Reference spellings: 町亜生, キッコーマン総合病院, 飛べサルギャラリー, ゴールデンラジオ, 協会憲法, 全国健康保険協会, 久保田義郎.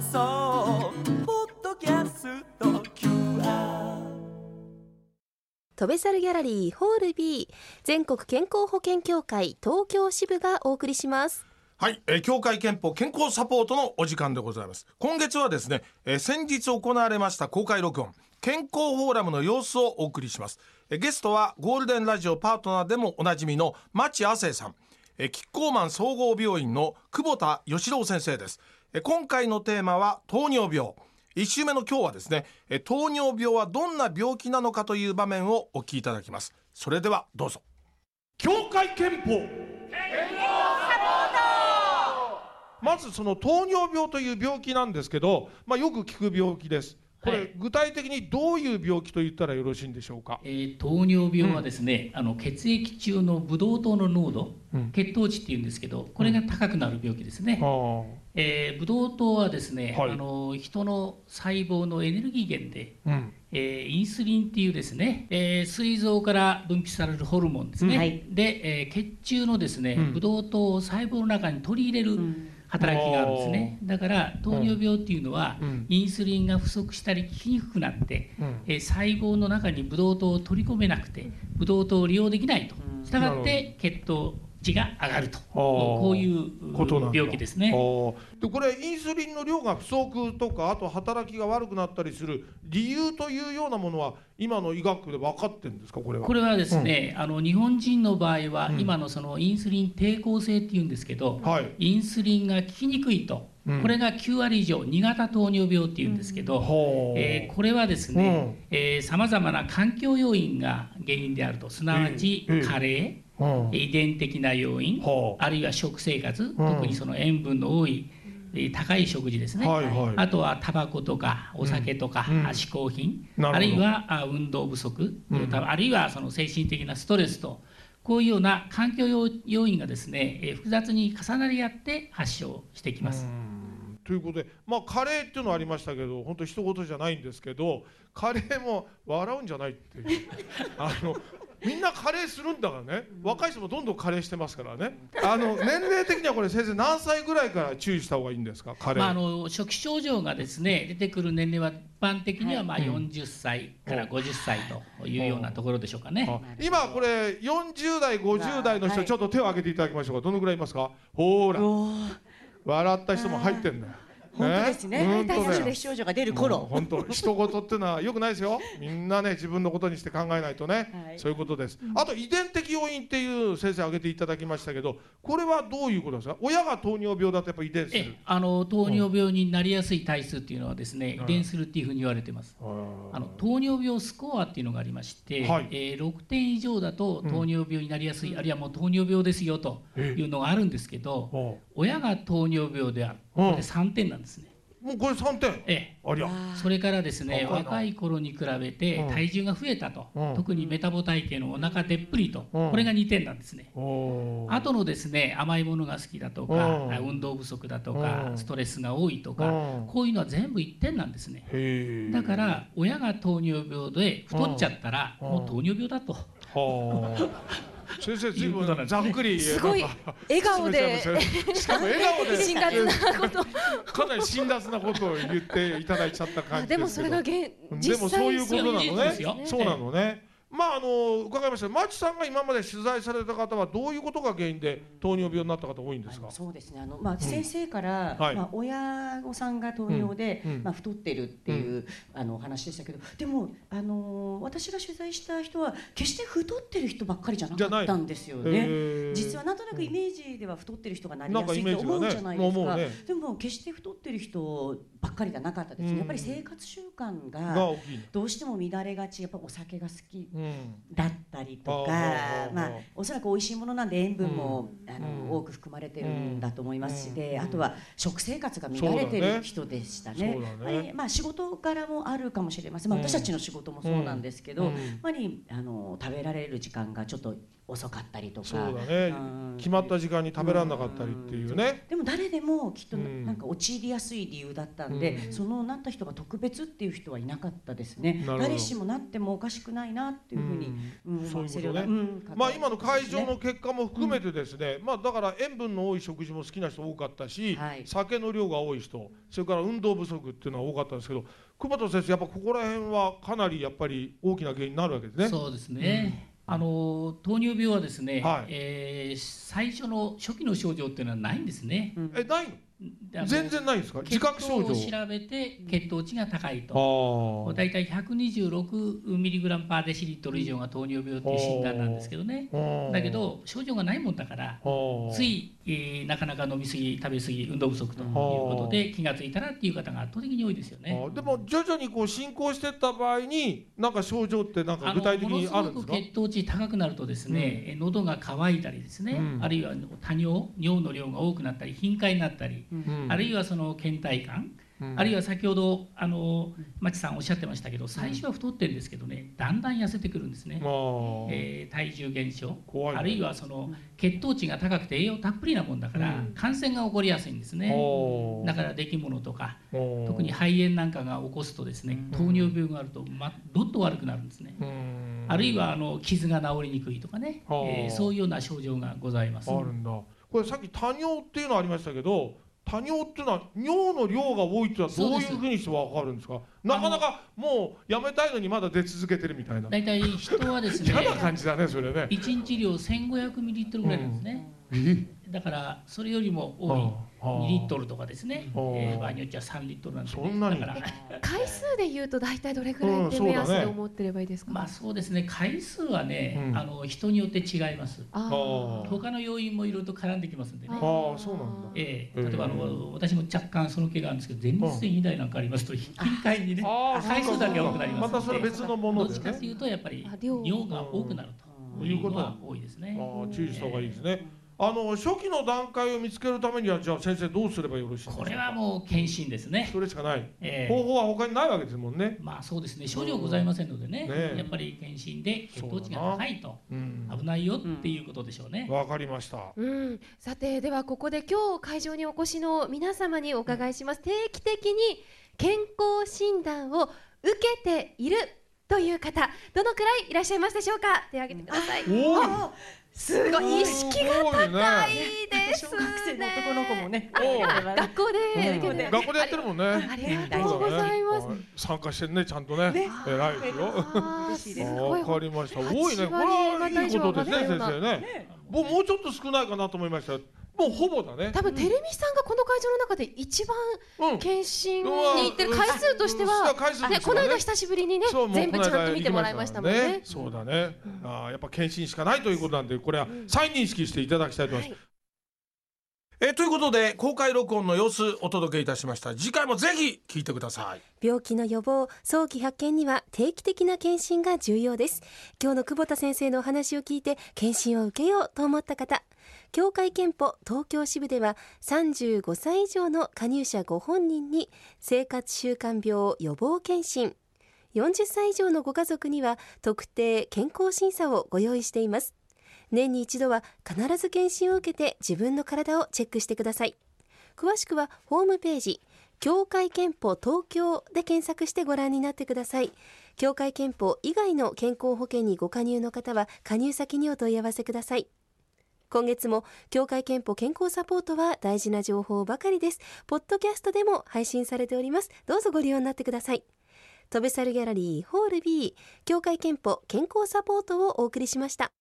放送ポッドキャスト QR とべさるギャラリーホール B 全国健康保険協会東京支部がお送りします。はい、協会憲法健康サポートのお時間でございます。今月はですね、先日行われました公開録音健康フォーラムの様子をお送りします。ゲストはゴールデンラジオパートナーでもおなじみの町亜生さん、キッコーマン総合病院の久保田義郎先生です。今回のテーマは糖尿病。1週目の今日はですね、糖尿病はどんな病気なのかという場面をお聞きいただきます。それではどうぞ。協会憲法健康サポート。まずその糖尿病という病気なんですけど、よく聞く病気です。これ具体的にどういう病気と言ったらよろしいんでしょうか。糖尿病はですね、血液中のブドウ糖の濃度、血糖値っていうんですけど、これが高くなる病気ですね。ブドウ糖はですね、人の細胞のエネルギー源で、インスリンっていうですね、膵臓から分泌されるホルモンですね、で、血中のですね、ブドウ糖を細胞の中に取り入れる、働きがあるんですね。だから糖尿病っていうのは、インスリンが不足したり効きにくくなって、細胞の中にブドウ糖を取り込めなくてブドウ糖を利用できないと、したがって血糖値が上がると、こういう病気ですね。でこれインスリンの量が不足とか、あと働きが悪くなったりする理由というようなものは今の医学で分かってるんですか。これはですね、日本人の場合は、今のそのインスリン抵抗性っていうんですけど、インスリンが効きにくいと、これが9割以上2型糖尿病っていうんですけど、これはですね、さまざまな環境要因が原因であると、すなわち加齢、遺伝的な要因、あるいは食生活、特にその塩分の多い高い食事ですね、あとはタバコとかお酒とか、嗜好品、あるいは運動不足、あるいはその精神的なストレスと、こういうような環境要因がですね、複雑に重なり合って発症してきます。ということで、加齢っていうのありましたけど、本当一言じゃないんですけど、加齢も笑うんじゃないっていうみんな加齢するんだからね。若い人もどんどん加齢してますからね。年齢的にはこれ先生何歳ぐらいから注意した方がいいんですか。加齢、初期症状がですね出てくる年齢は一般的には40歳から50歳というようなところでしょうかね。今これ40代50代の人ちょっと手を挙げていただきましょうか。どのぐらいいますか。ほら笑った人も入ってんだよ。本当ですね。大体初期症状が出る頃、本当人事ってのは良くないですよ。みんなね、自分のことにして考えないとね、そういうことです。あと遺伝的要因っていう先生挙げていただきましたけど、これはどういうことですか。親が糖尿病だとやっぱ遺伝する。糖尿病になりやすい体質っていうのはですね、遺伝するっていうふうに言われてます。糖尿病スコアっていうのがありまして、6点以上だと糖尿病になりやすい、あるいはもう糖尿病ですよというのがあるんですけど、親が糖尿病である、これ3点なんですね。もうこれ3点。ありゃ。それからですね、若い頃に比べて体重が増えたと、特にメタボ体型のお腹でっぷりと、これが2点なんですね。あとのですね、甘いものが好きだとか、運動不足だとか、ストレスが多いとか、こういうのは全部1点なんですね。だから親が糖尿病で太っちゃったら、もう糖尿病だと。先生随分ざっくりすごい笑顔で、しかも笑顔で辛辣なことかなり辛辣なことを言っていただいちゃった感じですけど、でもそれが実際そういうことなのね。そうなのね。伺いました。町さんが今まで取材された方はどういうことが原因で糖尿病になった方多いんですか。そうですね、先生から、親御さんが糖尿で、太ってるっていう、話でしたけど、でも、私が取材した人は決して太ってる人ばっかりじゃなかったんですよね。実はなんとなくイメージでは太ってる人がなりやすいと思うじゃないですか。でも決して太ってる人ばっかりじゃなかったですね。やっぱり生活習慣がどうしても乱れがち、やっぱお酒が好きだったりとか、おそらく美味しいものなんで塩分も多く含まれてるんだと思いますし、であとは食生活が乱れてる人でしたね。仕事柄もあるかもしれません。私たちの仕事もそうなんですけど、食べられる時間がちょっと遅かったりとか、決まった時間に食べられなかったりっていうね。でも誰でもきっとなんか陥りやすい理由だったんで、そのなった人が特別っていう人はいなかったですね。誰しもなってもおかしくないなっていうふうにそういうことね。まあ今の会場の結果も含めてですね、まあだから塩分の多い食事も好きな人多かったし、酒の量が多い人、それから運動不足っていうのは多かったんですけど、久保田先生やっぱここら辺はかなりやっぱり大きな原因になるわけですね。そうですね。糖尿病はですね、最初の初期の症状っていうのはないんですね。ないの？全然ないんですか？自覚症状を調べて血糖値が高いと、だいたい126mg/dL以上が糖尿病っていう診断なんですけどね。だけど症状がないもんだからつい、なかなか飲み過ぎ、食べ過ぎ、運動不足ということで気がついたらっていう方が圧倒的に多いですよね。でも徐々にこう進行していった場合になんか症状ってなんか具体的にあるんですか？ものすごく血糖値高くなるとですね、喉が渇いたりですね、あるいは多尿、尿の量が多くなったり頻回になったり、あるいはその倦怠感、あるいは先ほど町さんおっしゃってましたけど、最初は太ってるんですけどね、だんだん痩せてくるんですね。体重減少、あるいはその血糖値が高くて栄養たっぷりなもんだから感染が起こりやすいんですね。だからできものとか特に肺炎なんかが起こすとですね、糖尿病があるとどっと悪くなるんですね。あるいは傷が治りにくいとかね、そういうような症状がございます。あるんだ。これさっき多尿っていうのありましたけど、多尿っていうのは尿の量が多いってのはどういうふうにして分かるんですか？なかなかもうやめたいのにまだ出続けてるみたいな。大体人はですね、嫌な感じだねそれね。1日量1500mlぐらいなんですね。だからそれよりも多い2Lとかですね、場合によっちゃ3Lなんですね。回数でいうと大体どれくらいって目安で思ってればいいですか？まあそうですね、回数はね、人によって違います。他の要因もいろいろと絡んできますんでね。そうなんだ。例えば私も若干その気があるんですけど、前立腺肥大なんかありますと頻回にね、回数だけ多くなりますので、またそれ別のものでね、どっちかというとやっぱり尿が多くなるということが多いですね。注意した方がいいですね。初期の段階を見つけるためには、じゃあ先生どうすればよろしいですか？これはもう検診ですね。それしかない、方法は他にないわけですもんね。まあそうですね、症状ございませんのでね、やっぱり検診で血糖値が高いと危ないよっていうことでしょうね。わかりました。さてではここで今日会場にお越しの皆様にお伺いします。定期的に健康診断を受けているという方、どのくらいいらっしゃいますでしょうか？手を挙げてください。すごい、意識が高いですね。小学生の男の子もね、学校でやってるもんね。ありがとうございます。参加してね、ちゃんとね、偉いですよ。わかりました。多いね。これはいいことですね先生ね。もうちょっと少ないかなと思いました。もうほぼだね。多分テレミさんがこの会場の中で一番検診に行ってる回数としては、この間久しぶりにね、全部ちゃんと見てもらいましたもんね。そうだね。やっぱ検診しかないということなんで、これは再認識していただきたいと思います。ということで公開録音の様子お届けいたしました。次回もぜひ聞いてください。病気の予防、早期発見には定期的な検診が重要です。今日の久保田先生のお話を聞いて検診を受けようと思った方、協会憲法東京支部では35歳以上の加入者ご本人に生活習慣病予防検診、40歳以上のご家族には特定健康審査をご用意しています。年に一度は必ず検診を受けて自分の体をチェックしてください。詳しくはホームページ協会憲法東京で検索してご覧になってください。協会憲法以外の健康保険にご加入の方は加入先にお問い合わせください。今月も協会憲法健康サポートは大事な情報ばかりです。ポッドキャストでも配信されております。どうぞご利用になってください。翔猿ギャラリーホール B、 協会憲法健康サポートをお送りしました。